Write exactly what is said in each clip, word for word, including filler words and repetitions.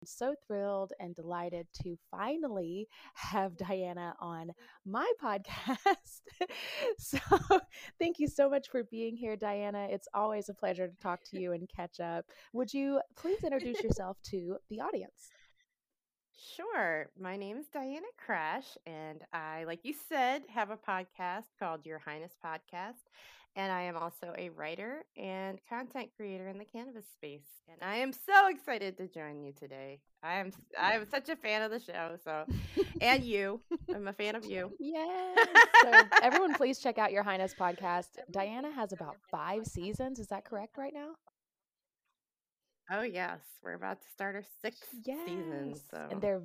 I'm so thrilled and delighted to finally have Diana on my podcast. So thank you so much for being here, Diana. It's always a pleasure to talk to you and catch up. Would you please introduce yourself to the audience? Sure. My name is Diana Crash, and I, like you said, have a podcast called Your Highness Podcast, and I am also a writer and content creator in the cannabis space. And I am so excited to join you today. I am I am such a fan of the show, so and you. I'm a fan of you. Yes. So everyone, please check out Your Highness Podcast. Diana has about five seasons. Is that correct right now? Oh, yes. We're about to start our sixth yes. season. So. And they're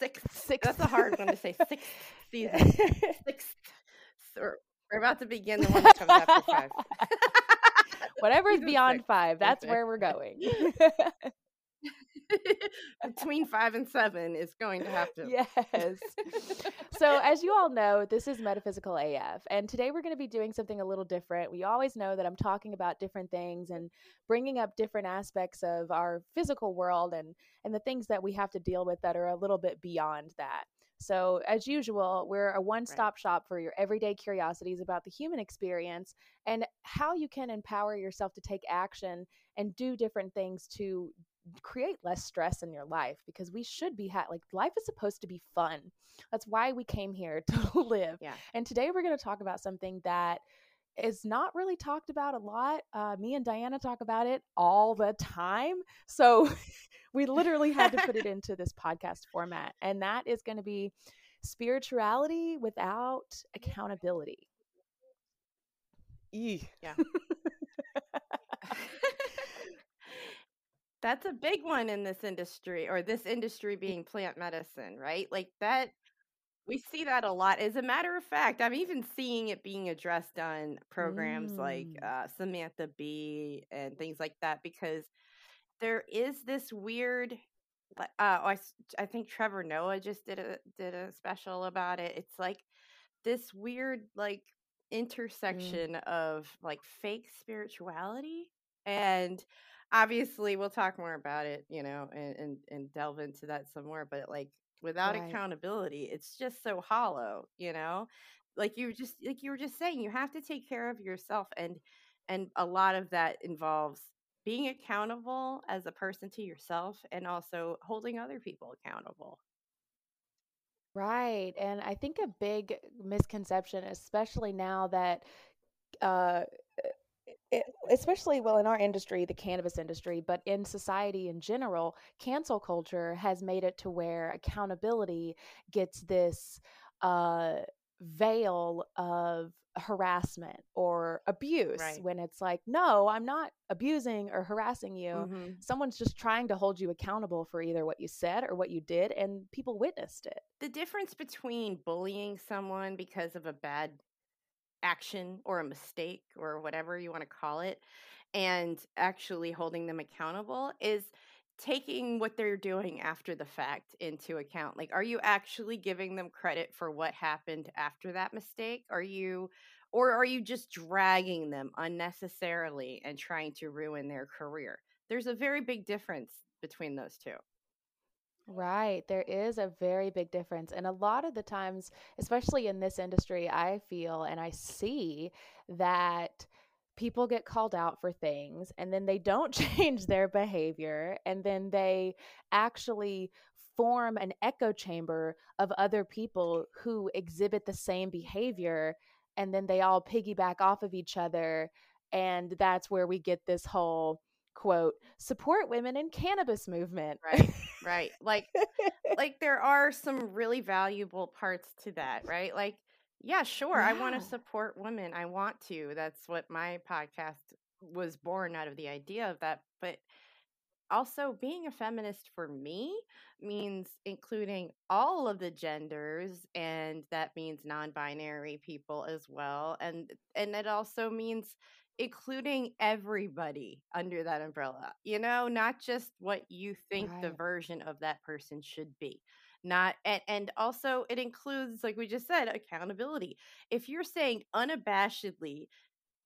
sixth. sixth. That's a hard one to say. Sixth season. Sixth. So we're about to begin the one that comes after five. Whatever is beyond six. five, that's okay. Where we're going. Between five and seven is going to have to. Yes. So as you all know, this is Metaphysical A F, and today we're going to be doing something a little different. We always know that I'm talking about different things and bringing up different aspects of our physical world and, and the things that we have to deal with that are a little bit beyond that. So as usual, we're a one-stop right. shop for your everyday curiosities about the human experience and how you can empower yourself to take action and do different things to create less stress in your life, because we should be ha- like life is supposed to be fun. That's why we came here to live. Yeah. And today we're going to talk about something that is not really talked about a lot. Uh, me and Diana talk about it all the time. So we literally had to put it into this podcast format. And that is going to be spirituality without accountability. Eey. Yeah. That's a big one in this industry, or this industry being plant medicine, right? Like that, we see that a lot. As a matter of fact, I'm even seeing it being addressed on programs mm. like uh, Samantha Bee and things like that, because there is this weird, uh, I, I think Trevor Noah just did a, did a special about it. It's like this weird, like intersection mm. of like fake spirituality and obviously, we'll talk more about it, you know, and, and, and delve into that some more. But like without right. accountability, it's just so hollow, you know, like you just like you were just saying, you have to take care of yourself. And and a lot of that involves being accountable as a person to yourself and also holding other people accountable. Right. And I think a big misconception, especially now that uh It, especially, well, in our industry, the cannabis industry, but in society in general, cancel culture has made it to where accountability gets this uh, veil of harassment or abuse right. when it's like, no, I'm not abusing or harassing you. Mm-hmm. Someone's just trying to hold you accountable for either what you said or what you did, and people witnessed it. The difference between bullying someone because of a bad action or a mistake or whatever you want to call it and actually holding them accountable is taking what they're doing after the fact into account. Like, are you actually giving them credit for what happened after that mistake? Are you Or are you just dragging them unnecessarily and trying to ruin their career? There's a very big difference between those two. Right. There is a very big difference. And a lot of the times, especially in this industry, I feel and I see that people get called out for things and then they don't change their behavior. And then they actually form an echo chamber of other people who exhibit the same behavior. And then they all piggyback off of each other. And that's where we get this whole, quote, support women in cannabis movement. Right, right. Like, like there are some really valuable parts to that, right? Like, yeah, sure. Yeah. I want to support women. I want to. That's what my podcast was born out of, the idea of that. But also, being a feminist for me means including all of the genders, and that means non-binary people as well. And and it also means including everybody under that umbrella, you know, not just what you think right. the version of that person should be. Not and, and also it includes, like we just said, accountability. If you're saying unabashedly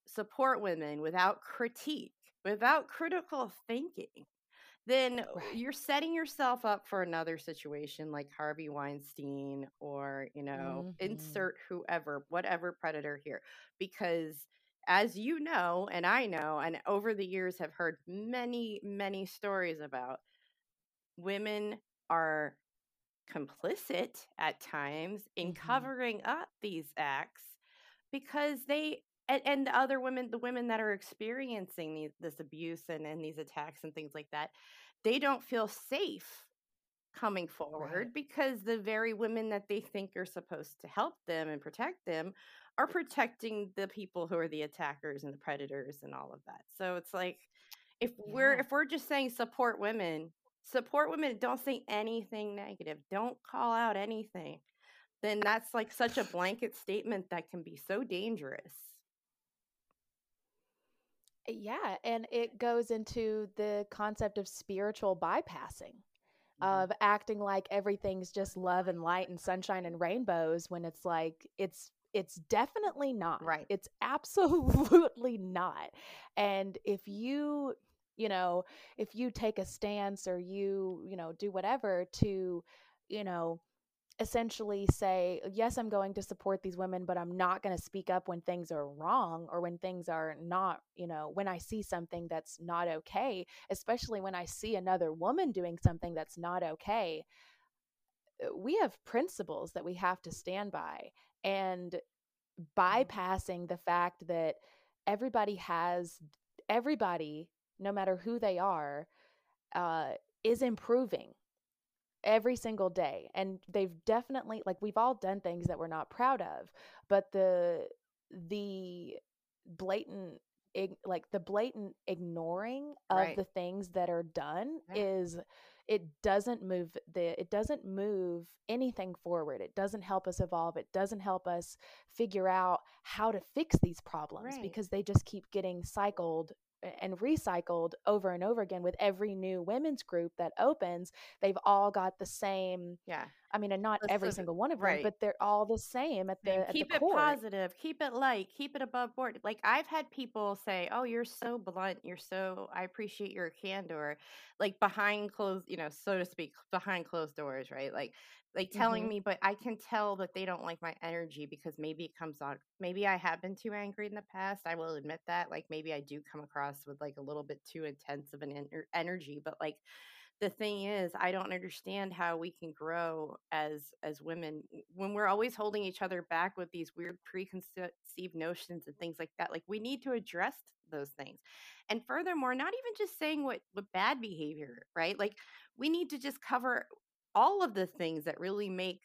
support women without critique, without critical thinking, then right. you're setting yourself up for another situation like Harvey Weinstein or, you know, mm-hmm. insert whoever, whatever predator here. Because as you know, and I know, and over the years have heard many, many stories about, women are complicit at times in mm-hmm. covering up these acts because they... And, and the other women, the women that are experiencing these, this abuse and, and these attacks and things like that, they don't feel safe coming forward right. because the very women that they think are supposed to help them and protect them are protecting the people who are the attackers and the predators and all of that. So it's like, if yeah. we're if we're just saying support women, support women, don't say anything negative, don't call out anything, then that's like such a blanket statement that can be so dangerous. Yeah. And it goes into the concept of spiritual bypassing, mm-hmm. of acting like everything's just love and light and sunshine and rainbows when it's like, it's, it's definitely not. Right. It's absolutely not. And if you, you know, if you take a stance or you, you know, do whatever to, you know, essentially say, yes, I'm going to support these women, but I'm not going to speak up when things are wrong or when things are not, you know, when I see something that's not okay, especially when I see another woman doing something that's not okay. We have principles that we have to stand by, and bypassing the fact that everybody has, everybody, no matter who they are, uh, is improving every single day. And they've definitely, like, we've all done things that we're not proud of, but the the blatant ig- like the blatant ignoring of right. the things that are done right. is, it doesn't move the it doesn't move anything forward. It doesn't help us evolve. It doesn't help us figure out how to fix these problems right. because they just keep getting cycled and recycled over and over again. With every new women's group that opens, they've all got the same. Yeah. I mean, and not That's every the, single one of them, right. but they're all the same at the, at keep the it core. Positive, keep it light, keep it above board. Like, I've had people say, oh, you're so blunt. You're so, I appreciate your candor, like behind closed, you know, so to speak, behind closed doors, right? Like, like telling mm-hmm. me, but I can tell that they don't like my energy because maybe it comes on, maybe I have been too angry in the past. I will admit that. Like, maybe I do come across with like a little bit too intense of an en- energy, but like, the thing is, I don't understand how we can grow as as women when we're always holding each other back with these weird preconceived notions and things like that. Like, we need to address those things. And furthermore, not even just saying what, what bad behavior, right? Like, we need to just cover all of the things that really make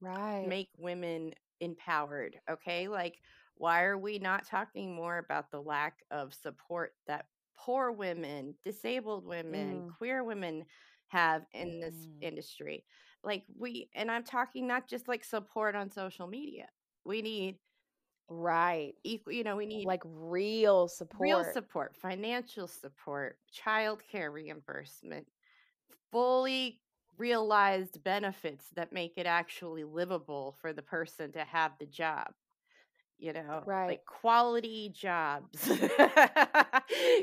right. make women empowered, okay? Like, why are we not talking more about the lack of support that poor women, disabled women, mm. queer women have in this mm. industry? Like, we, and I'm talking not just like support on social media. We need right equal, you know, we need like real support, real support, financial support, childcare reimbursement, fully realized benefits that make it actually livable for the person to have the job. you know, right. Like quality jobs,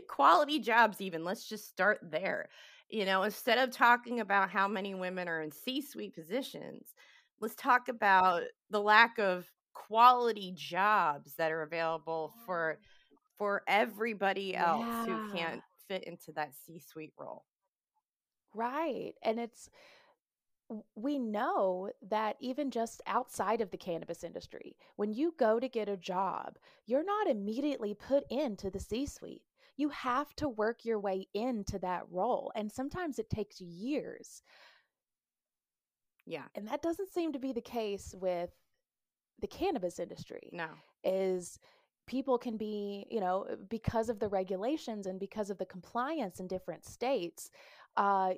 quality jobs even. Let's just start there. You know, instead of talking about how many women are in C-suite positions, let's talk about the lack of quality jobs that are available for for everybody else yeah. who can't fit into that C-suite role. Right. And it's, we know that even just outside of the cannabis industry, when you go to get a job, you're not immediately put into the C-suite. You have to work your way into that role. And sometimes it takes years. Yeah. And that doesn't seem to be the case with the cannabis industry. No. Is people can be, you know, because of the regulations and because of the compliance in different states, uh,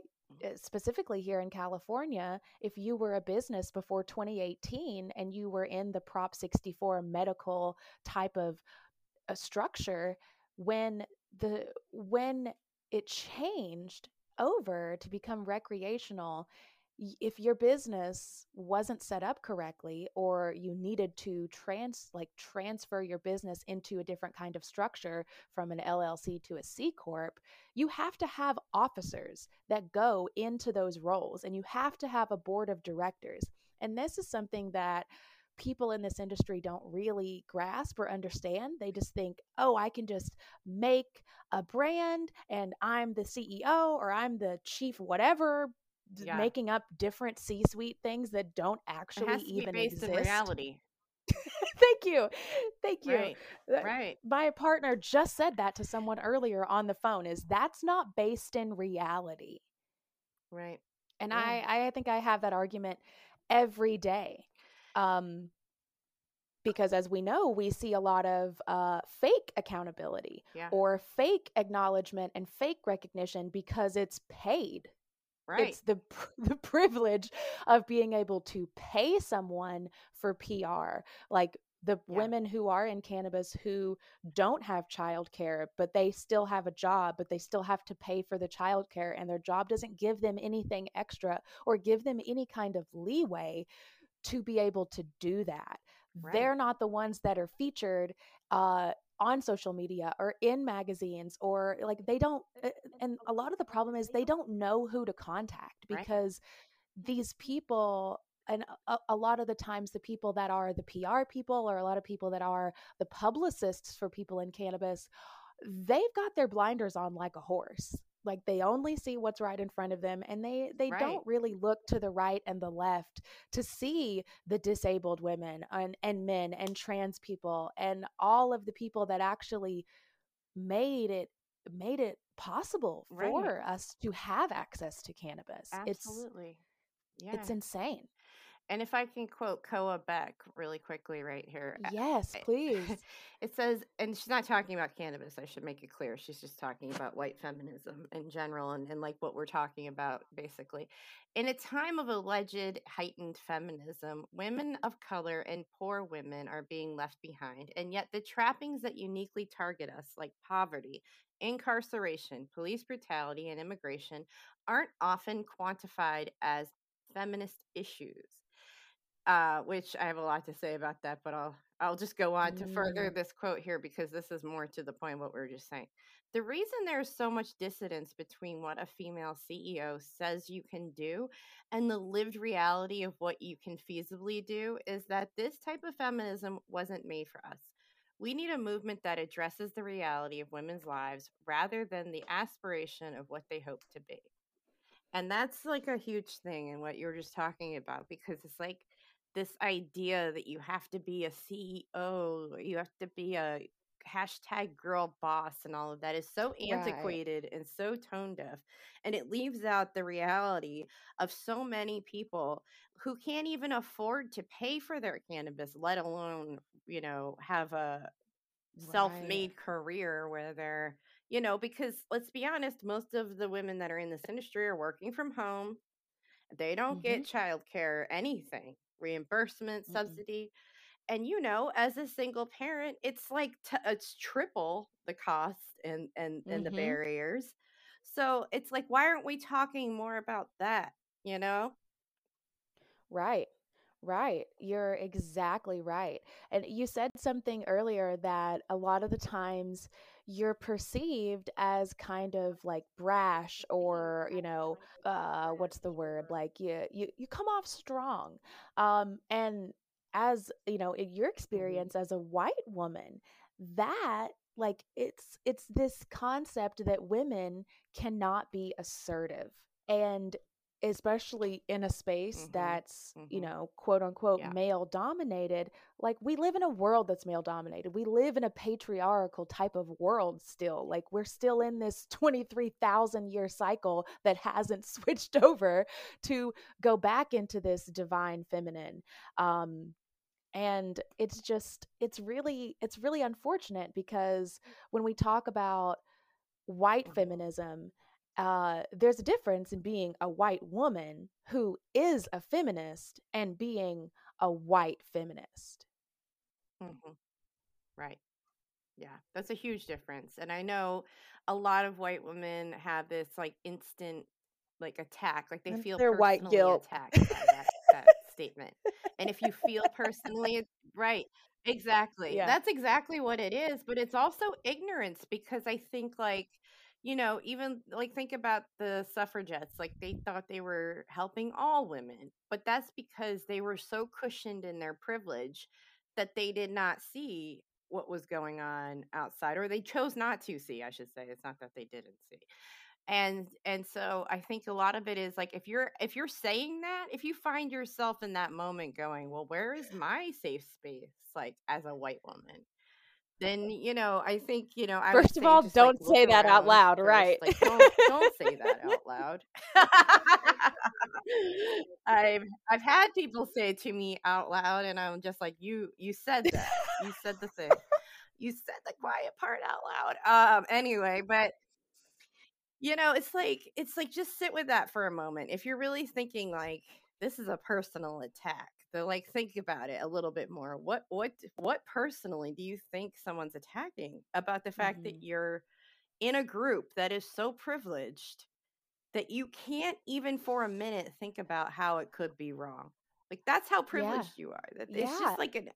specifically here in California, if you were a business before twenty eighteen and you were in the Prop sixty-four medical type of a structure, when the when it changed over to become recreational, if your business wasn't set up correctly or you needed to trans like transfer your business into a different kind of structure from an L L C to a C Corp, you have to have officers that go into those roles, and you have to have a board of directors. And this is something that people in this industry don't really grasp or understand. They just think, oh, I can just make a brand and I'm the C E O or I'm the chief whatever. Yeah. Making up different C-suite things that don't actually it has to even be based exist. In reality. Thank you, thank you. Right. right. My partner just said that to someone earlier on the phone. Is that's not based in reality, right? And yeah. I, I think I have that argument every day, um, because as we know, we see a lot of uh, fake accountability yeah. or fake acknowledgement and fake recognition because it's paid. Right. It's the the privilege of being able to pay someone for P R, like the yeah. women who are in cannabis who don't have childcare, but they still have a job, but they still have to pay for the childcare, and their job doesn't give them anything extra or give them any kind of leeway to be able to do that. Right. They're not the ones that are featured uh, on social media or in magazines, or like they don't, and a lot of the problem is they don't know who to contact because right. these people, and a, a lot of the times the people that are the P R people or a lot of people that are the publicists for people in cannabis, they've got their blinders on like a horse. Like they only see what's right in front of them, and they, they right. don't really look to the right and the left to see the disabled women and, and men and trans people and all of the people that actually made it made it possible right. for us to have access to cannabis. Absolutely. It's, yeah. it's insane. And if I can quote Koa Beck really quickly right here. Yes, please. It says, and she's not talking about cannabis, I should make it clear. She's just talking about white feminism in general and, and like what we're talking about basically. In a time of alleged heightened feminism, women of color and poor women are being left behind. And yet the trappings that uniquely target us, like poverty, incarceration, police brutality, and immigration, aren't often quantified as feminist issues. Uh, which I have a lot to say about that, but I'll I'll just go on to further this quote here because this is more to the point of what we were just saying. The reason there's so much dissonance between what a female C E O says you can do and the lived reality of what you can feasibly do is that this type of feminism wasn't made for us. We need a movement that addresses the reality of women's lives rather than the aspiration of what they hope to be. And that's like a huge thing in what you were just talking about, because it's like this idea that you have to be a C E O, you have to be a hashtag girl boss, and all of that is so antiquated right. and so tone deaf. And it leaves out the reality of so many people who can't even afford to pay for their cannabis, let alone, you know, have a self-made right. career where they're, you know, because let's be honest, most of the women that are in this industry are working from home. They don't mm-hmm. get childcare, anything. Reimbursement, mm-hmm. subsidy. And, you know, as a single parent, it's like t- it's triple the cost and, and, and mm-hmm. the barriers. So it's like, why aren't we talking more about that? You know? Right. Right. You're exactly right. And you said something earlier that a lot of the times you're perceived as kind of like brash or, you know, uh, what's the word? Like you, you, you come off strong. Um, and as, you know, in your experience as a white woman, that like it's, it's this concept that women cannot be assertive, and especially in a space mm-hmm. that's, mm-hmm. you know, quote unquote, yeah. male dominated. Like we live in a world that's male dominated. We live in a patriarchal type of world still. Like we're still in this twenty-three thousand year cycle that hasn't switched over to go back into this divine feminine. Um, and it's just, it's really, it's really unfortunate, because when we talk about white feminism, Uh, there's a difference in being a white woman who is a feminist and being a white feminist. Mm-hmm. Right. Yeah, that's a huge difference. And I know a lot of white women have this like instant like attack, like they feel their white guilt attacked by that, that statement. And if you feel personally, right, exactly. Yeah. That's exactly what it is. But it's also ignorance, because I think like, you know, even like think about the suffragettes, like they thought they were helping all women, but that's because they were so cushioned in their privilege that they did not see what was going on outside, or they chose not to see, I should say. It's not that they didn't see. And and so I think a lot of it is like, if you're if you're saying that, if you find yourself in that moment going, well, where is my safe space, like as a white woman? Then, you know, I think, you know, I first of all, don't say that out loud, right? Like, don't, don't say that out loud. I've I've had people say to me out loud, and I'm just like, you you said that, you said the thing, you said the quiet part out loud. Um, anyway, but you know, it's like it's like just sit with that for a moment. If you're really thinking like this is a personal attack, so like think about it a little bit more. What what what personally do you think someone's attacking about the fact mm-hmm. that you're in a group that is so privileged that you can't even for a minute think about how it could be wrong? Like that's how privileged yeah. you are. That it's yeah. just like an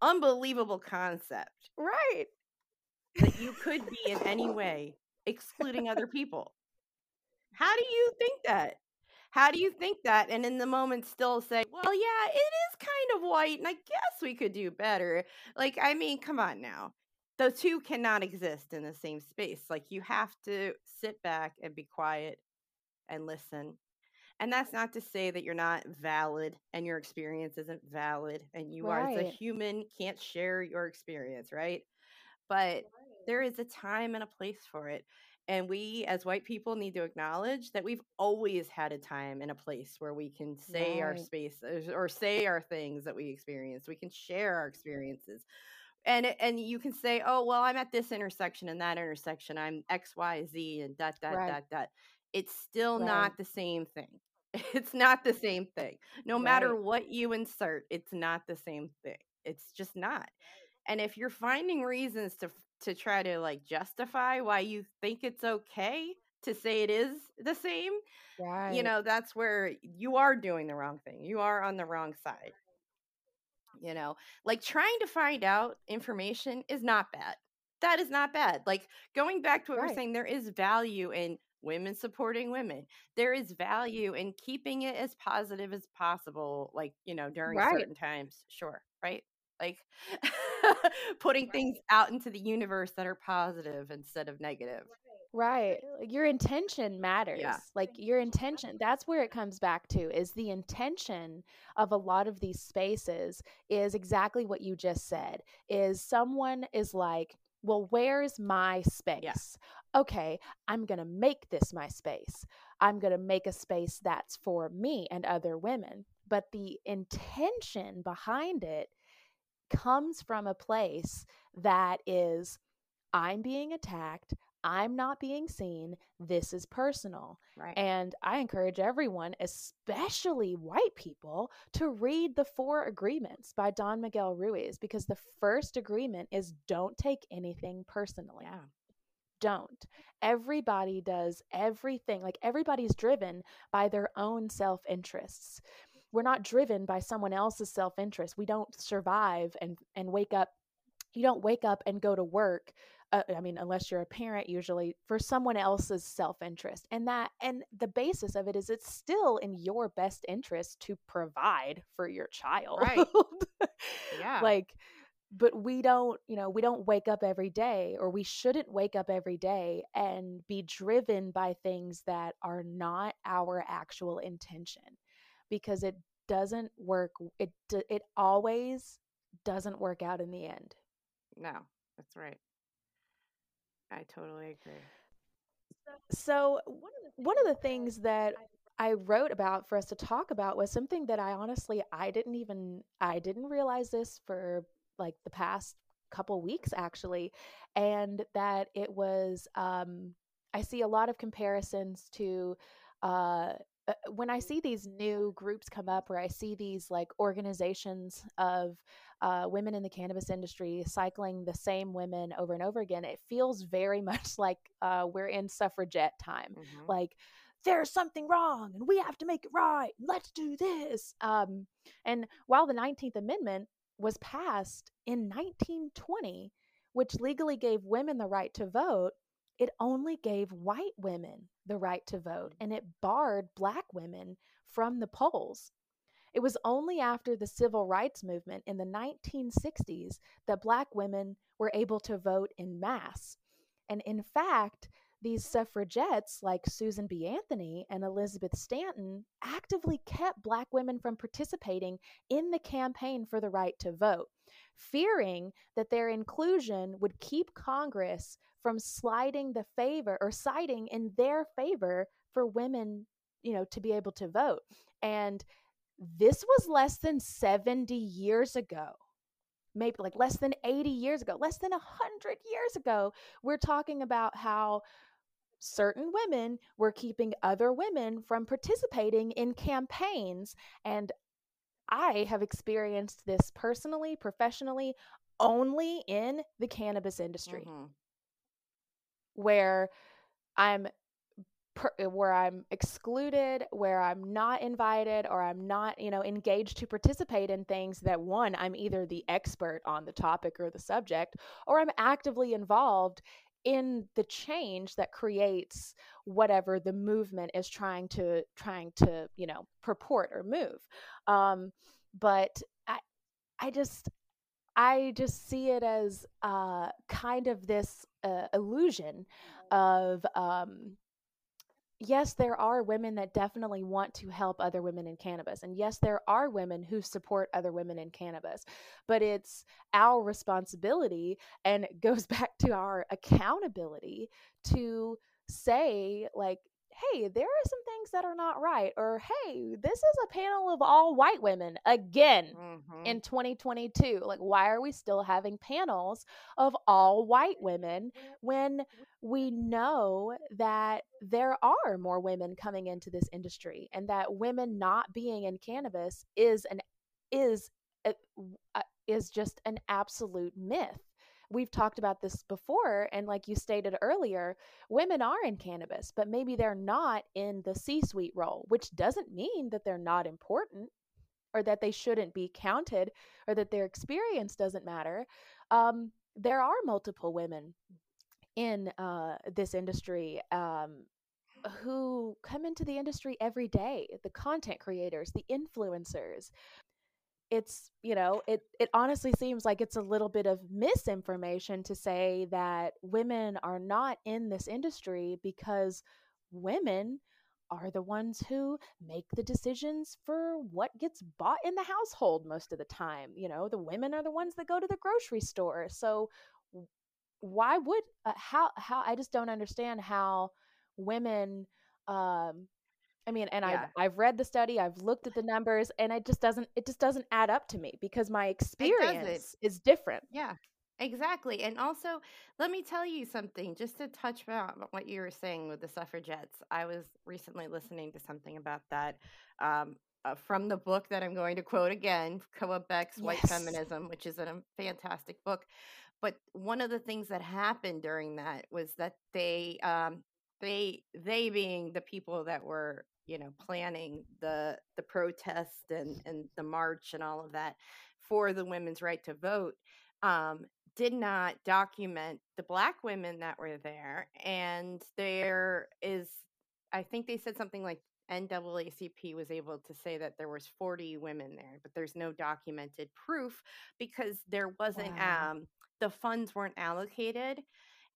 unbelievable concept. Right. That you could be in any way excluding other people. How do you think that? How do you think that? And in the moment still say, well, yeah, it is kind of white, and I guess we could do better. Like, I mean, come on now. The two cannot exist in the same space. Like, you have to sit back and be quiet and listen. And that's not to say that you're not valid and your experience isn't valid and you right. are as a human can't share your experience, right? But there is a time and a place for it. And we, as white people, need to acknowledge that we've always had a time and a place where we can say right. our space or say our things that we experience. We can share our experiences. And and you can say, oh, well, I'm at this intersection and that intersection. I'm X, Y, Z and dot, dot, right. dot, dot. It's still right. not the same thing. It's not the same thing. No right. matter what you insert, it's not the same thing. It's just not. And if you're finding reasons to to try to like justify why you think it's okay to say it is the same, right. you know, that's where you are doing the wrong thing. You are on the wrong side. You know, like trying to find out information is not bad. That is not bad. Like going back to what right. we're saying, there is value in women supporting women. There is value in keeping it as positive as possible. Like, you know, during right. certain times, sure. Right. Like putting right. things out into the universe that are positive instead of negative. Right. Your intention matters. Yeah. Like your intention, that's where it comes back to, is the intention of a lot of these spaces is exactly what you just said, is someone is like, well, where's my space? Yeah. Okay, I'm going to make this my space. I'm going to make a space that's for me and other women. But the intention behind it comes from a place that is, I'm being attacked, I'm not being seen, this is personal. Right. And I encourage everyone, especially white people, to read the Four Agreements by Don Miguel Ruiz, because the first agreement is don't take anything personally. Yeah. Don't. Everybody does everything. Like everybody's driven by their own self-interests. We're not driven by someone else's self-interest. We don't survive and, and wake up. You don't wake up and go to work. Uh, I mean, unless you're a parent, usually for someone else's self-interest. And that, and the basis of it is it's still in your best interest to provide for your child. Right. Yeah. Like, but we don't, you know, we don't wake up every day, or we shouldn't wake up every day and be driven by things that are not our actual intention, because it doesn't work. It, it always doesn't work out in the end. No, that's right. I totally agree. So one of the, one of the things that I wrote about for us to talk about was something that I honestly, I didn't even, I didn't realize this for like the past couple weeks actually. And that it was, um, I see a lot of comparisons to, uh, when I see these new groups come up, or I see these like organizations of uh, women in the cannabis industry cycling the same women over and over again, it feels very much like uh, we're in suffragette time. Mm-hmm. Like, there's something wrong and we have to make it right. Let's do this. Um, and while the nineteenth Amendment was passed in nineteen twenty, which legally gave women the right to vote, it only gave white women the right to vote, and it barred Black women from the polls. It was only after the Civil Rights Movement in the nineteen sixties that Black women were able to vote in mass. And in fact, these suffragettes like Susan B. Anthony and Elizabeth Stanton actively kept Black women from participating in the campaign for the right to vote, fearing that their inclusion would keep Congress from sliding the favor or siding in their favor for women, you know, to be able to vote. And this was less than seventy years ago, maybe like less than eighty years ago, less than one hundred years ago. We're talking about how certain women were keeping other women from participating in campaigns. And I have experienced this personally, professionally, only in the cannabis industry, mm-hmm. where I'm per- where I'm excluded, where I'm not invited, or I'm not, you know, engaged to participate in things that, one, I'm either the expert on the topic or the subject, or I'm actively involved in the change that creates whatever the movement is trying to trying to you know purport or move. Um, but I I just I just see it as uh, kind of this uh, illusion of um, yes, there are women that definitely want to help other women in cannabis, and yes, there are women who support other women in cannabis, but it's our responsibility, and it goes back to our accountability to say, like, hey, there are some things that are not right, or hey, this is a panel of all white women again, mm-hmm. in twenty twenty-two. Like, why are we still having panels of all white women when we know that there are more women coming into this industry, and that women not being in cannabis is an is a, uh, is just an absolute myth. We've talked about this before, and like you stated earlier, women are in cannabis, but maybe they're not in the C-suite role, which doesn't mean that they're not important, or that they shouldn't be counted, or that their experience doesn't matter. Um, there are multiple women in uh, this industry um, who come into the industry every day, the content creators, the influencers. It's, you know, it, it honestly seems like it's a little bit of misinformation to say that women are not in this industry, because women are the ones who make the decisions for what gets bought in the household most of the time. You know, the women are the ones that go to the grocery store. So why would, uh, how, how, I just don't understand how women, um, I mean, and yeah. I've, I've read the study, I've looked at the numbers, and it just doesn't, it just doesn't add up to me, because my experience is different. Yeah, exactly. And also, let me tell you something, just to touch on what you were saying with the suffragettes. I was recently listening to something about that um, uh, from the book that I'm going to quote again, Koa Beck's White yes. Feminism, which is a fantastic book. But one of the things that happened during that was that they, um, they, they being the people that were you know, planning the the protest and, and the march and all of that for the women's right to vote, um, did not document the Black women that were there. And there is, I think they said something like N double A C P was able to say that there was forty women there, but there's no documented proof because there wasn't, wow. um, the funds weren't allocated.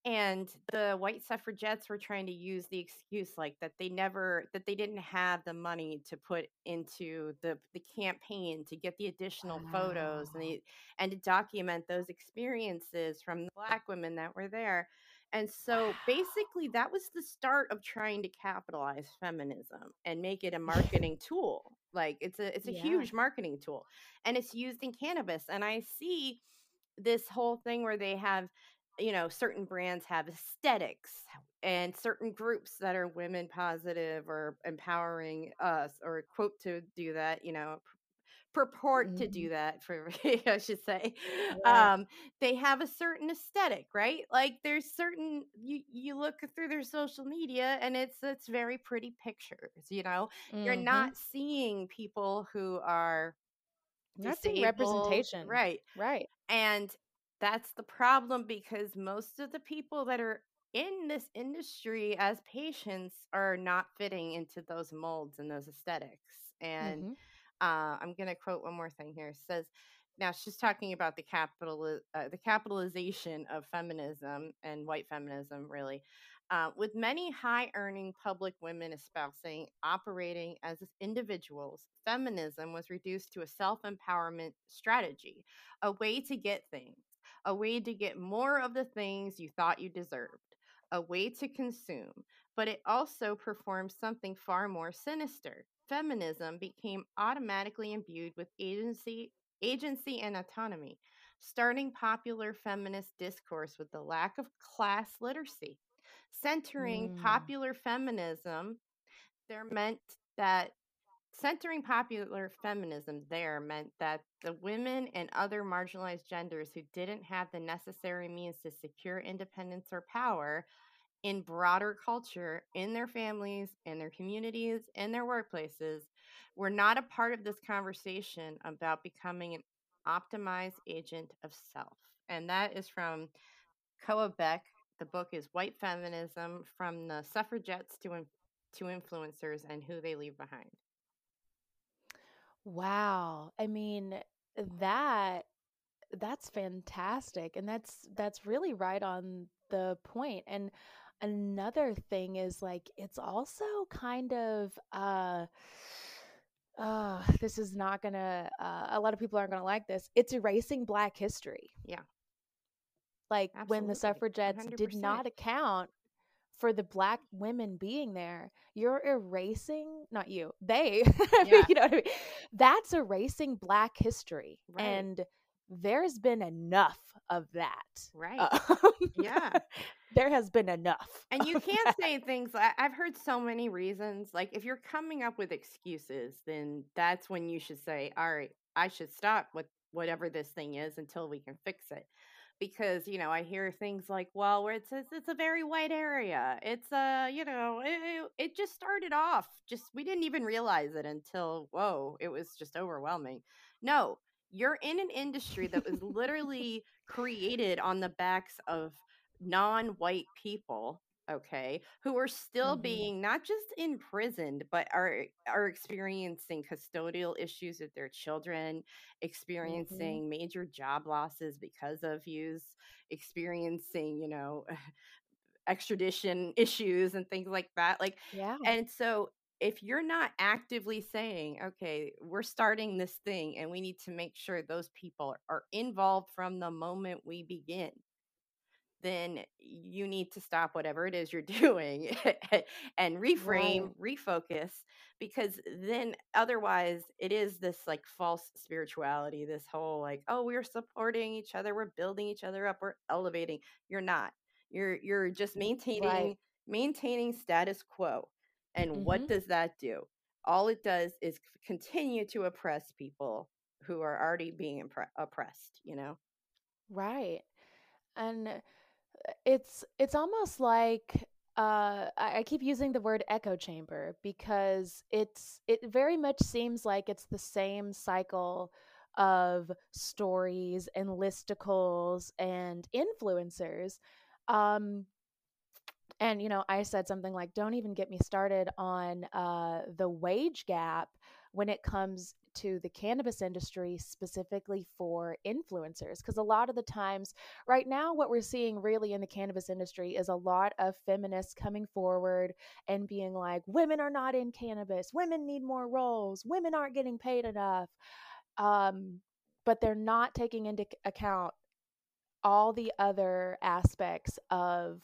And the white suffragettes were trying to use the excuse like that they never, that they didn't have the money to put into the, the campaign to get the additional wow. photos and, the, and to document those experiences from the Black women that were there. And so wow. basically that was the start of trying to capitalize feminism and make it a marketing tool. Like it's a, it's a yeah. huge marketing tool, and it's used in cannabis. And I see this whole thing where they have, you know, certain brands have aesthetics and certain groups that are women positive or empowering us or quote to do that, you know, purport mm-hmm. to do that for, I should say, yeah. um, they have a certain aesthetic, right? Like there's certain, you, you look through their social media and it's, it's very pretty pictures, you know, mm-hmm. you're not seeing people who are not seeing representation. Right. Right. And that's the problem, because most of the people that are in this industry as patients are not fitting into those molds and those aesthetics. And mm-hmm. uh, I'm going to quote one more thing here. It says, now she's talking about the capital, uh, the capitalization of feminism and white feminism, really, uh, with many high-earning public women espousing, operating as individuals. Feminism was reduced to a self-empowerment strategy, a way to get things. A way to get more of the things you thought you deserved, a way to consume, but it also performed something far more sinister. Feminism became automatically imbued with agency, agency and autonomy, starting popular feminist discourse with the lack of class literacy. Centering mm. popular feminism, there meant that Centering popular feminism there meant that the women and other marginalized genders who didn't have the necessary means to secure independence or power in broader culture, in their families, in their communities, in their workplaces, were not a part of this conversation about becoming an optimized agent of self. And that is from Koa Beck. The book is White Feminism, From the Suffragettes to, in- to Influencers and Who They Leave Behind. Wow. I mean, that that's fantastic. And that's that's really right on the point. And another thing is like it's also kind of uh uh this is not gonna uh, a lot of people aren't gonna like this. It's erasing Black history. Yeah. Like absolutely. When the suffragettes one hundred percent did not account for the Black women being there, you're erasing, not you, they, yeah. you know what I mean? That's erasing Black history. Right. And there's been enough of that. Right. Um, yeah. There has been enough. And you can't that. say things like, I've heard so many reasons. Like if you're coming up with excuses, then that's when you should say, all right, I should stop with whatever this thing is until we can fix it. Because, you know, I hear things like, well, where it's, it's, it's a very white area. It's, uh, you know, it, it just started off. Just we didn't even realize it until, whoa, it was just overwhelming. No, you're in an industry that was literally created on the backs of non-white people, okay, who are still mm-hmm. being not just imprisoned, but are are experiencing custodial issues with their children, experiencing mm-hmm. major job losses because of use, experiencing, you know, extradition issues and things like that. Like, yeah. And so if you're not actively saying, okay, we're starting this thing and we need to make sure those people are involved from the moment we begin, then you need to stop whatever it is you're doing and reframe, right. refocus, because then otherwise it is this like false spirituality, this whole like, oh, we're supporting each other. We're building each other up. We're elevating. You're not, you're, you're just maintaining, right. maintaining status quo. And mm-hmm. what does that do? All it does is continue to oppress people who are already being impre- oppressed, you know? Right. And it's it's almost like Uh, I keep using the word echo chamber because it's it very much seems like it's the same cycle of stories and listicles and influencers. Um, and, you know, I said something like, don't even get me started on uh, the wage gap when it comes to the cannabis industry, specifically for influencers, because a lot of the times right now what we're seeing really in the cannabis industry is a lot of feminists coming forward and being like, women are not in cannabis, women need more roles, women aren't getting paid enough, um, but they're not taking into account all the other aspects of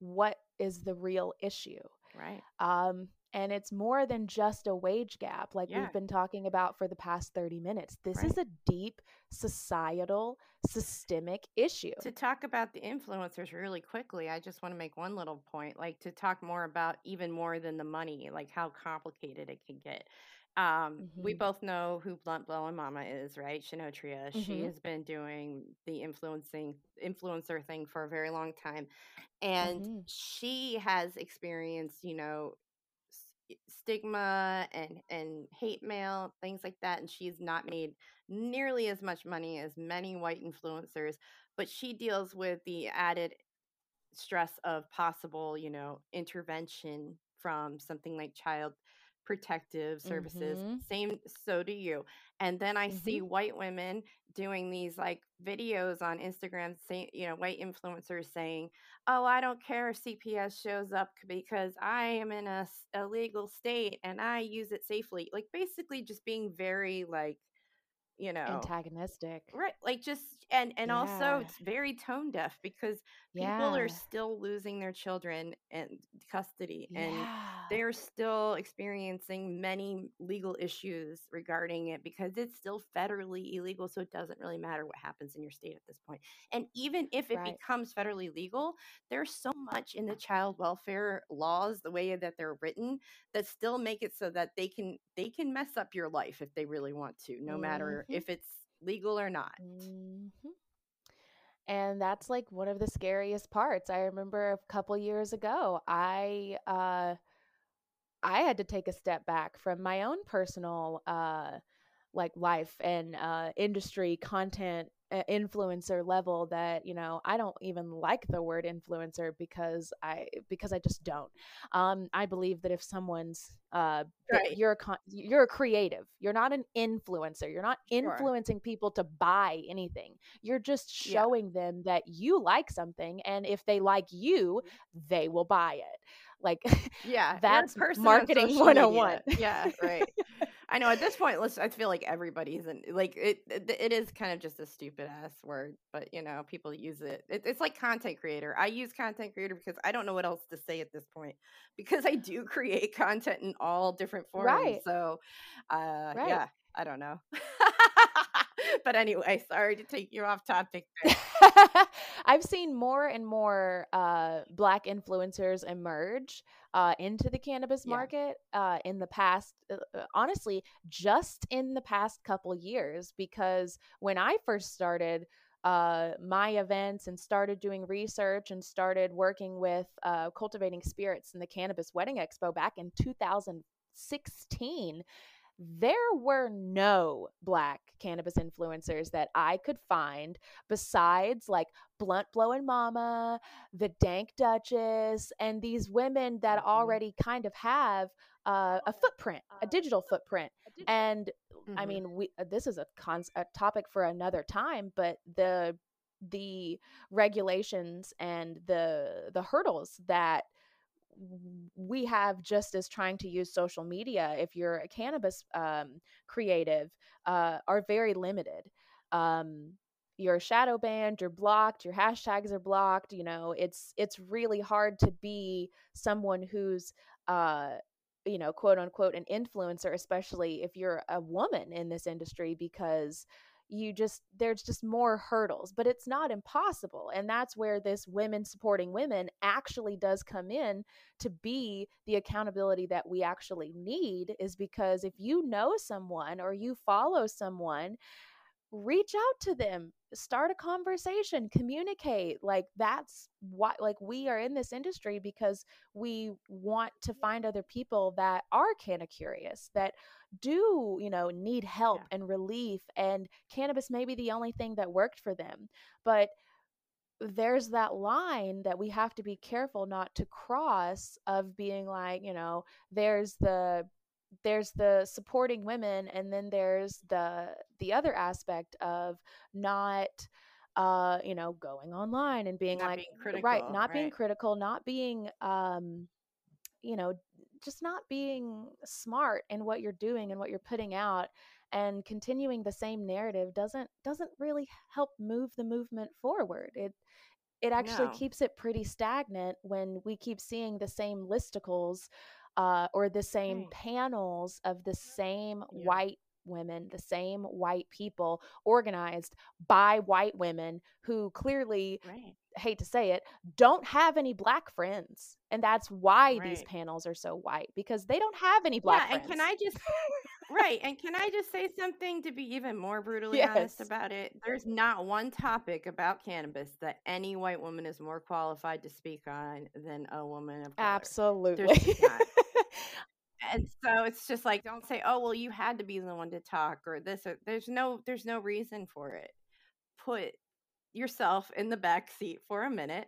what is the real issue. Right. Um, And it's more than just a wage gap, like yeah. we've been talking about for the past thirty minutes. This right. is a deep societal, systemic issue. To talk about the influencers really quickly, I just want to make one little point, like to talk more about even more than the money, like how complicated it can get. Um, mm-hmm. We both know who Blunt Blowin' Mama is, right? Shinotria. Mm-hmm. She has been doing the influencing influencer thing for a very long time. And mm-hmm. she has experienced, you know, stigma and and hate mail, things like that, and she's not made nearly as much money as many white influencers, but she deals with the added stress of possible, you know, intervention from something like child protective services. Mm-hmm. Same, so do you. And then I mm-hmm. see white women doing these like videos on Instagram, saying, you know, white influencers saying, oh, I don't care if C P S shows up because I am in a, a legal state and I use it safely. Like basically just being very like, you know, antagonistic. Right. Like just, and, and yeah. also it's very tone deaf because yeah. people are still losing their children and custody yeah. and they're still experiencing many legal issues regarding it because it's still federally illegal. So it doesn't really matter what happens in your state at this point. And even if it right. becomes federally legal, there's so much in the child welfare laws, the way that they're written, that still make it so that they can, they can mess up your life if they really want to, no mm-hmm. matter if it's legal or not. Mm-hmm. And that's like one of the scariest parts. I remember a couple years ago, I uh, I had to take a step back from my own personal uh, like life and uh, industry content uh, influencer level. That, you know, I don't even like the word influencer because I because I just don't. Um, I believe that if someone's uh, right. you're a con- you're a creative, you're not an influencer, you're not influencing sure. people to buy anything, you're just showing yeah. them that you like something, and if they like you, they will buy it. Like yeah that's marketing one oh one. Yeah, right. I know at this point let's I feel like everybody's in like it, it it is kind of just a stupid ass word, but you know, people use it. it it's like content creator. I use content creator because I don't know what else to say at this point, because I do create content in all different forms. Right. So uh right. yeah I don't know. But anyway, sorry to take you off topic there. I've seen more and more uh, Black influencers emerge uh, into the cannabis yeah. market uh, in the past, uh, honestly, just in the past couple years, because when I first started uh, my events and started doing research and started working with uh, Cultivating Spirits and the Cannabis Wedding Expo back in two thousand sixteen, there were no Black cannabis influencers that I could find besides like Blunt Blowin' Mama, the Dank Duchess, and these women that already kind of have uh, a footprint, a digital footprint. And mm-hmm. I mean, we this is a, con- a topic for another time, but the the regulations and the the hurdles that we have just as trying to use social media, if you're a cannabis um, creative, uh, are very limited. Um, you're shadow banned, you're blocked, your hashtags are blocked. You know, it's it's really hard to be someone who's, uh, you know, quote unquote, an influencer, especially if you're a woman in this industry, because you just, there's just more hurdles, but it's not impossible. And that's where this women supporting women actually does come in to be the accountability that we actually need, is because if you know someone or you follow someone reach out to them, start a conversation, communicate. Like that's why, like we are in this industry because we want to find other people that are canna curious, that do, you know, need help yeah. and relief, and cannabis may be the only thing that worked for them. But there's that line that we have to be careful not to cross of being like, you know, there's the there's the supporting women, and then there's the the other aspect of not uh you know going online and being not like being critical, right not right. being critical, not being um you know just not being smart in what you're doing and what you're putting out, and continuing the same narrative doesn't doesn't really help move the movement forward. It it actually no. keeps it pretty stagnant when we keep seeing the same listicles Uh, or the same right. panels of the same yeah. white women, the same white people organized by white women who clearly, right. hate to say it, don't have any black friends. And that's why right. these panels are so white, because they don't have any black yeah, friends. And can I just, right. And can I just say something to be even more brutally yes. honest about it? There's not one topic about cannabis that any white woman is more qualified to speak on than a woman of color. Absolutely. And so it's just like, don't say, oh, well, you had to be the one to talk or this. Or, there's no there's no reason for it. Put yourself in the back seat for a minute.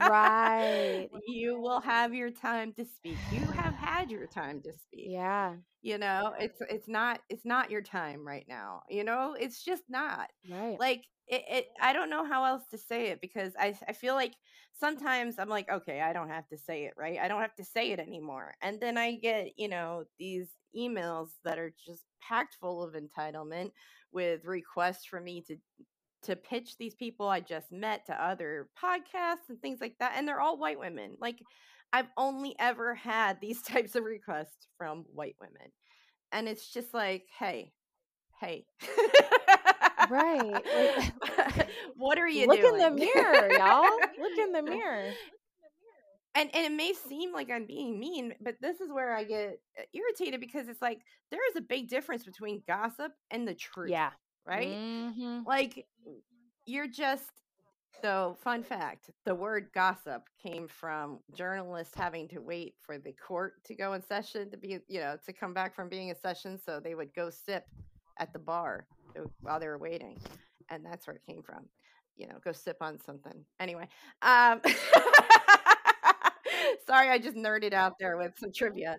Right. You will have your time to speak. You have had your time to speak. Yeah. You know, it's it's not it's not your time right now. You know, it's just not. Right. Like it, it I don't know how else to say it, because I I feel like sometimes I'm like, okay, I don't have to say it, right? I don't have to say it anymore. And then I get, you know, these emails that are just packed full of entitlement with requests for me to to pitch these people I just met to other podcasts and things like that. And they're all white women. Like, I've only ever had these types of requests from white women. And it's just like, hey, hey. Right. Like, what are you Look doing? Look in the mirror, y'all. Look in the mirror. And and it may seem like I'm being mean, but this is where I get irritated, because it's like, there is a big difference between gossip and the truth. Yeah. Right? Mm-hmm. Like, you're just, so fun fact, the word gossip came from journalists having to wait for the court to go in session to be, you know, to come back from being in session. So they would go sip at the bar while they were waiting. And that's where it came from, you know, go sip on something. Anyway. Um, sorry, I just nerded out there with some trivia.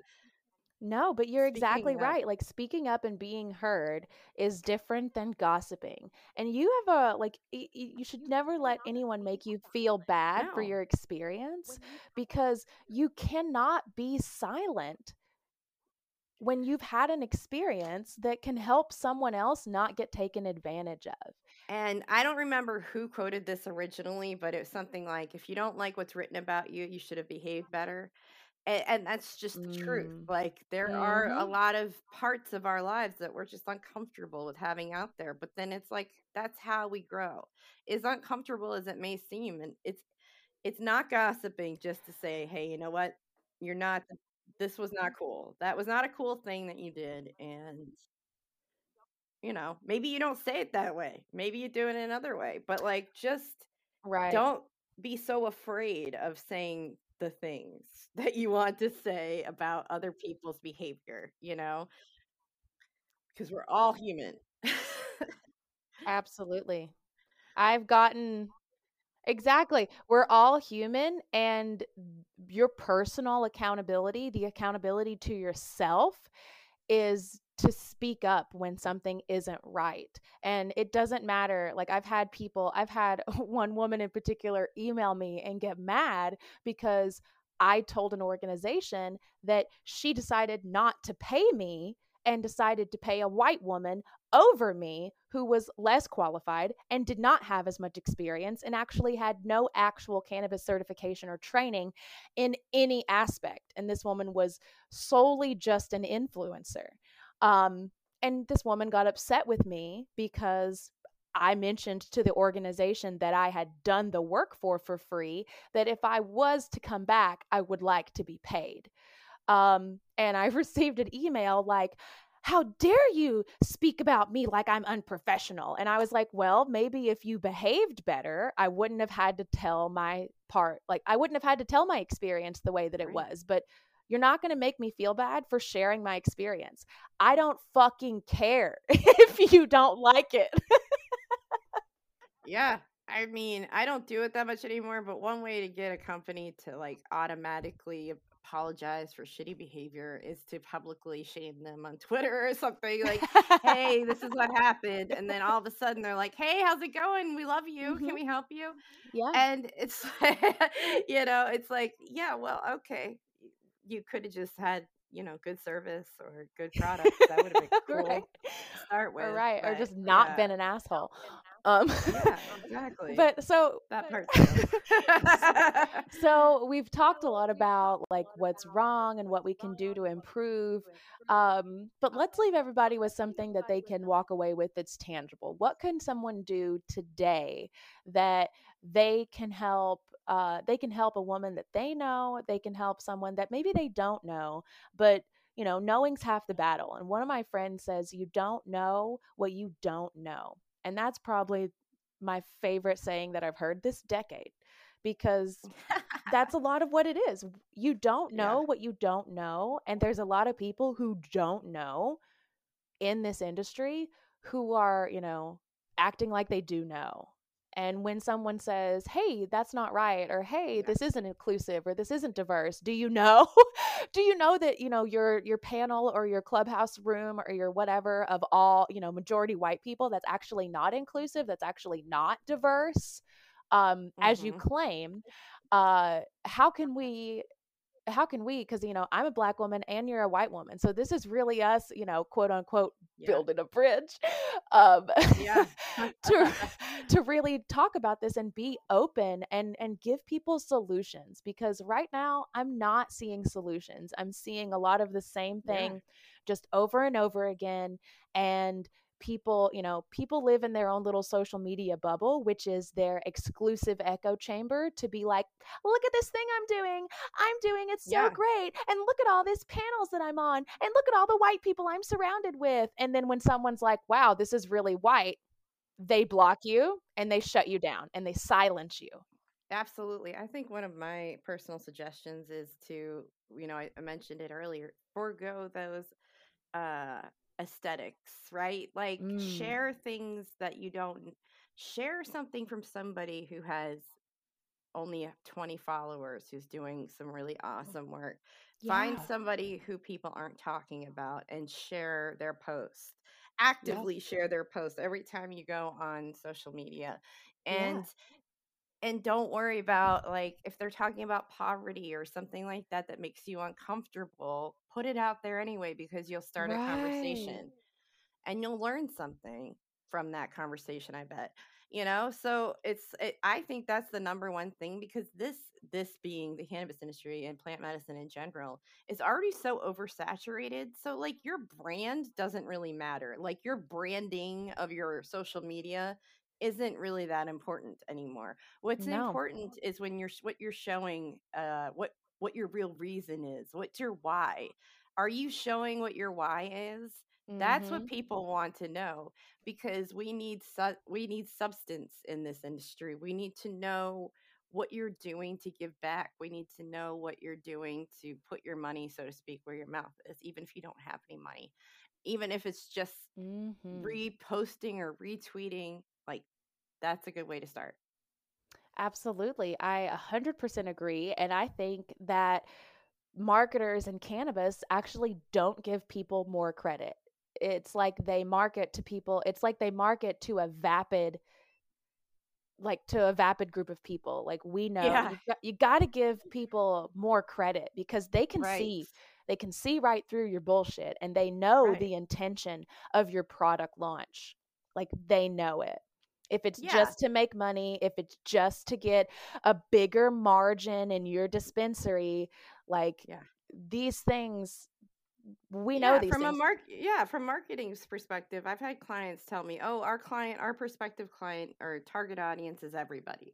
No, but you're speaking exactly up. Right. Like, speaking up and being heard is different than gossiping. And you have a, like, y- you should never let anyone make you feel bad no. for your experience, because you cannot be silent when you've had an experience that can help someone else not get taken advantage of. And I don't remember who quoted this originally, but it was something like, if you don't like what's written about you, you should have behaved better. And, and that's just the mm. truth. Like, there mm-hmm. are a lot of parts of our lives that we're just uncomfortable with having out there. But then it's like, that's how we grow. As uncomfortable as it may seem, and it's it's not gossiping just to say, hey, you know what? You're not. This was not cool. That was not a cool thing that you did. And you know, maybe you don't say it that way. Maybe you do it another way. But like, just right. don't be so afraid of saying the things that you want to say about other people's behavior, you know, because we're all human. Absolutely. I've gotten exactly. We're all human, and your personal accountability, the accountability to yourself, is to speak up when something isn't right. And it doesn't matter. Like, I've had people, I've had one woman in particular email me and get mad because I told an organization that she decided not to pay me and decided to pay a white woman over me who was less qualified and did not have as much experience and actually had no actual cannabis certification or training in any aspect. And this woman was solely just an influencer. Um, and this woman got upset with me because I mentioned to the organization that I had done the work for for free, that if I was to come back, I would like to be paid. Um, and I received an email like, how dare you speak about me like I'm unprofessional? And I was like, well, maybe if you behaved better, I wouldn't have had to tell my part. Like I wouldn't have had to tell my experience the way that it was, but you're not going to make me feel bad for sharing my experience. I don't fucking care if you don't like it. Yeah. I mean, I don't do it that much anymore, but one way to get a company to like automatically apologize for shitty behavior is to publicly shame them on Twitter or something like, hey, this is what happened. And then all of a sudden they're like, hey, how's it going? We love you. Mm-hmm. Can we help you? Yeah. And it's, you know, it's like, yeah, well, okay. You could have just had, you know, good service or good product. That would have been cool right. to start with. Or right. But, or just not yeah. been an asshole. Um, yeah, exactly. But so that part. so, so we've talked a lot about like what's wrong and what we can do to improve. Um, but let's leave everybody with something that they can walk away with that's tangible. What can someone do today that they can help? Uh, they can help a woman that they know. They can help someone that maybe they don't know, but you know, knowing's half the battle. And one of my friends says, you don't know what you don't know. And that's probably my favorite saying that I've heard this decade, because that's a lot of what it is. You don't know yeah. what you don't know. And there's a lot of people who don't know in this industry who are, you know, acting like they do know. And when someone says, hey, that's not right, or hey, yeah. this isn't inclusive, or this isn't diverse, do you know? do you know that, you know, your your panel or your clubhouse room or your whatever of all, you know, majority white people, that's actually not inclusive, that's actually not diverse, um, mm-hmm. as you claim. Uh, how can we, how can we, because, you know, I'm a Black woman and you're a white woman. So this is really us, you know, quote unquote, yeah. building a bridge. Um, yeah. to to really talk about this and be open and and give people solutions, because right now I'm not seeing solutions. I'm seeing a lot of the same thing yeah. just over and over again. And people, you know, people live in their own little social media bubble, which is their exclusive echo chamber to be like, look at this thing I'm doing. I'm doing it's so yeah. great. And look at all these panels that I'm on. And look at all the white people I'm surrounded with. And then when someone's like, wow, this is really white, they block you and they shut you down and they silence you. Absolutely. I think one of my personal suggestions is to, you know, I, I mentioned it earlier, forego those uh, aesthetics, right? Like mm. share things that you don't, share something from somebody who has only twenty followers, who's doing some really awesome work. Yeah. Find somebody who people aren't talking about and share their post. Actively yes. share their posts every time you go on social media. And yeah. and don't worry about like if they're talking about poverty or something like that that makes you uncomfortable, put it out there anyway, because you'll start right. a conversation and you'll learn something from that conversation, I bet. You know, so it's it, I think that's the number one thing, because this this being the cannabis industry and plant medicine in general is already so oversaturated. So like your brand doesn't really matter. Like your branding of your social media isn't really that important anymore. What's no. important is when you're what you're showing, uh, what what your real reason is. What's your why? Are you showing what your why is? That's mm-hmm. what people want to know, because we need su- we need substance in this industry. We need to know what you're doing to give back. We need to know what you're doing to put your money, so to speak, where your mouth is, even if you don't have any money, even if it's just mm-hmm. reposting or retweeting. Like, that's a good way to start. Absolutely. I one hundred percent agree. And I think that marketers in cannabis actually don't give people more credit. It's like they market to people. It's like they market to a vapid, like to a vapid group of people. Like we know yeah. you, got, you got to give people more credit, because they can right. see, they can see right through your bullshit, and they know right. the intention of your product launch. Like they know it. If it's yeah. just to make money, if it's just to get a bigger margin in your dispensary, like yeah. these things. We know yeah, these from things. a mark yeah from marketing's perspective. I've had clients tell me, oh, our client our prospective client or target audience is everybody.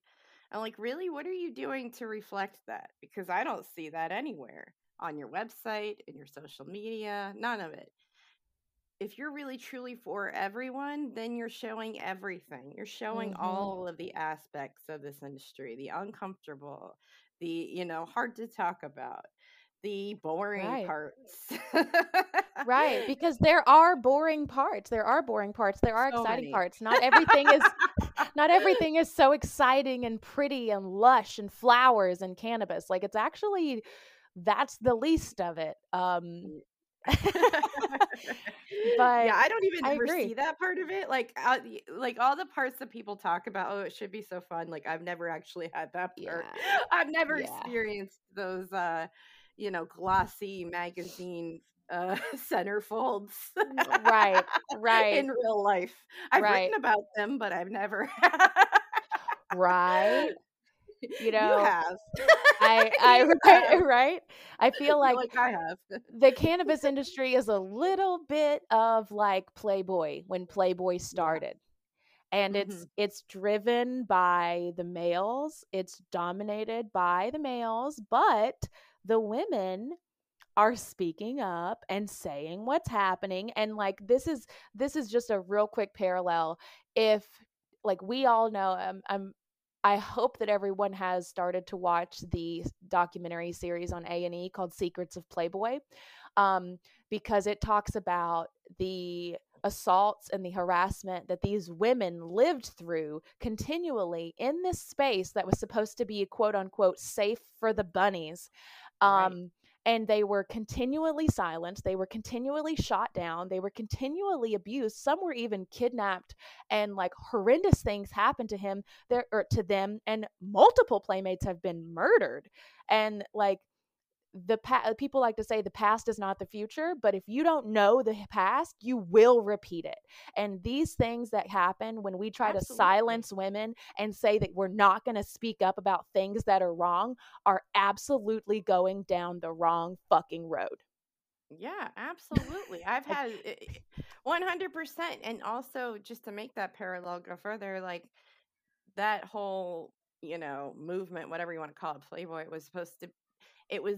I'm like, really? What are you doing to reflect that? Because I don't see that anywhere on your website, in your social media, none of it. if you're really truly for everyone, then you're showing everything. You're showing mm-hmm. all of the aspects of this industry, the uncomfortable, the, you know, hard to talk about, the boring right. parts. Right. Because there are boring parts. There are boring parts. There are so exciting many. Parts. Not everything is, not everything is so exciting and pretty and lush and flowers and cannabis. Like, it's actually, that's the least of it. Um, but yeah, I don't even I ever agree. See that part of it. Like, I, like all the parts that people talk about, oh, it should be so fun. Like, I've never actually had that part. Yeah. I've never yeah. experienced those, uh, you know, glossy magazine uh, centerfolds. Right, right. In real life. I've right. written about them, but I've never. Right. You know, you have. I, I, right, right. I feel like, like I have. The cannabis industry is a little bit of like Playboy when Playboy started, and mm-hmm. it's it's driven by the males. It's dominated by the males, but the women are speaking up and saying what's happening. And like this is this is just a real quick parallel. If like we all know, I'm. I'm I hope that everyone has started to watch the documentary series on A and E called Secrets of Playboy, um, because it talks about the assaults and the harassment that these women lived through continually in this space that was supposed to be quote unquote safe for the bunnies. Um, right. And they were continually silenced. They were continually shot down. They were continually abused. Some were even kidnapped, and like horrendous things happened to him there or to them. And multiple playmates have been murdered. And like the pa- people like to say the past is not the future, but if you don't know the past, you will repeat it. And these things that happen when we try Absolutely. To silence women and say that we're not going to speak up about things that are wrong are absolutely going down the wrong fucking road. Yeah, absolutely. I've had one hundred percent. And also, just to make that parallel go further, like that whole, you know, movement, whatever you want to call it, Playboy, was supposed to It was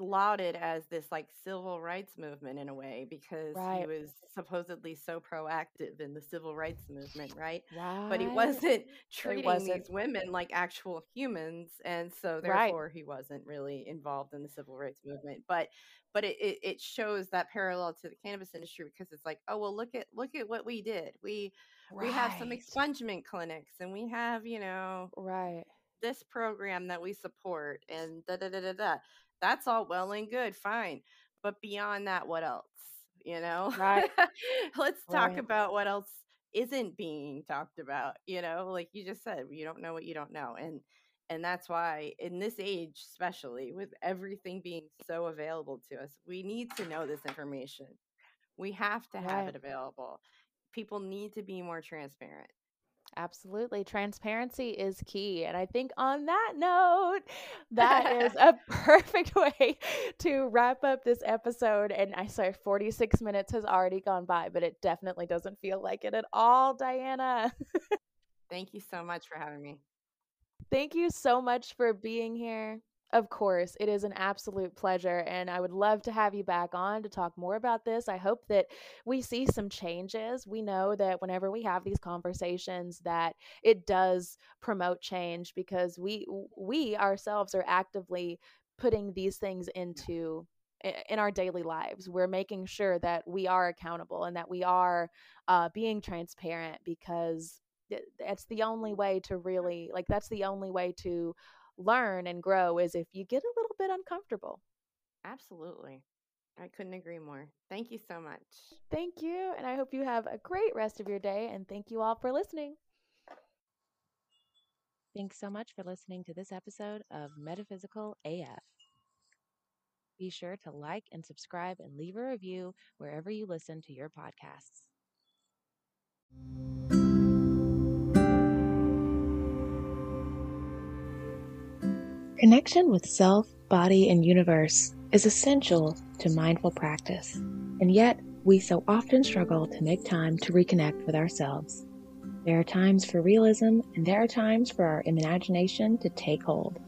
lauded as this like civil rights movement in a way because right. he was supposedly so proactive in the civil rights movement, right? right. But he wasn't treating he wasn't. these women like actual humans, and so therefore right. he wasn't really involved in the civil rights movement. But but it, it, it shows that parallel to the cannabis industry because it's like, oh well, look at look at what we did. We right. we have some expungement clinics, and we have you know right. this program that we support and da, da da da da that's all well and good, fine, but beyond that, what else, you know? Right. Let's talk right. about what else isn't being talked about, you know, like you just said, you don't know what you don't know. And and that's why in this age, especially with everything being so available to us, we need to know this information. We have to right. have it available. People need to be more transparent. Absolutely. Transparency is key. And I think on that note, that is a perfect way to wrap up this episode. And I sorry, forty-six minutes has already gone by, but it definitely doesn't feel like it at all, Diana. Thank you so much for having me. Thank you so much for being here. Of course, it is an absolute pleasure, and I would love to have you back on to talk more about this. I hope that we see some changes. We know that whenever we have these conversations that it does promote change because we we ourselves are actively putting these things into in our daily lives. We're making sure that we are accountable and that we are uh, being transparent because that's the only way to really, like that's the only way to learn and grow is if you get a little bit uncomfortable. Absolutely. I couldn't agree more. Thank you so much. Thank you. And I hope you have a great rest of your day. And thank you all for listening. Thanks so much for listening to this episode of Metaphysical A F. Be sure to like and subscribe and leave a review wherever you listen to your podcasts. Connection with self, body, and universe is essential to mindful practice, and yet we so often struggle to make time to reconnect with ourselves. There are times for realism, and there are times for our imagination to take hold.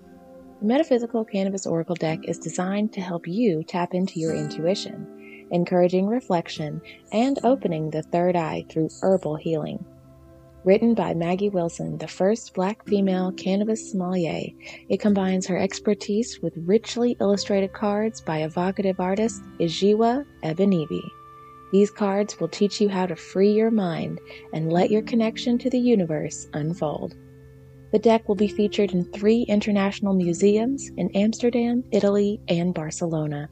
The Metaphysical Cannabis Oracle Deck is designed to help you tap into your intuition encouraging reflection, and opening the third eye through herbal healing. Written by Maggie Wilson, the first Black female cannabis sommelier, it combines her expertise with richly illustrated cards by evocative artist Ijiwa Ebenevi. These cards will teach you how to free your mind and let your connection to the universe unfold. The deck will be featured in three international museums in Amsterdam, Italy, and Barcelona.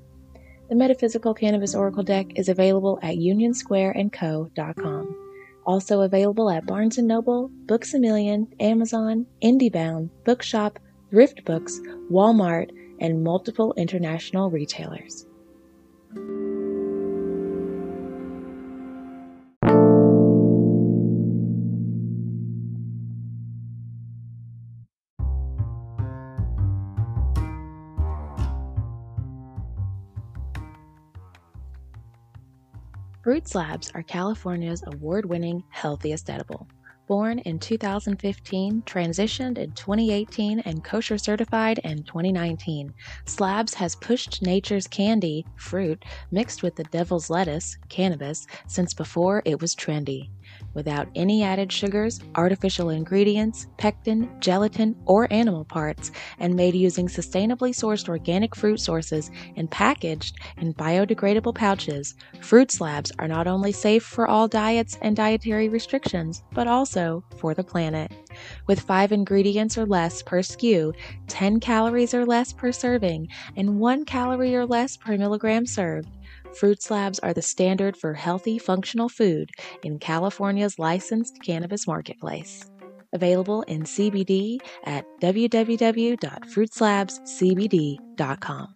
The Metaphysical Cannabis Oracle Deck is available at union square and co dot com. Also available at Barnes and Noble, Books A Million, Amazon, IndieBound, Bookshop, Thrift Books, Walmart, and multiple international retailers. Fruit Slabs are California's award-winning healthiest edible. Born in two thousand fifteen, transitioned in twenty eighteen, and kosher certified in twenty nineteen, Slabs has pushed nature's candy, fruit, mixed with the devil's lettuce, cannabis, since before it was trendy. Without any added sugars, artificial ingredients, pectin, gelatin, or animal parts, and made using sustainably sourced organic fruit sources and packaged in biodegradable pouches, Fruit Slabs are not only safe for all diets and dietary restrictions, but also for the planet. With five ingredients or less per S K U, ten calories or less per serving, and one calorie or less per milligram served, Fruit Slabs are the standard for healthy, functional food in California's licensed cannabis marketplace. Available in C B D at w w w dot fruit slabs c b d dot com.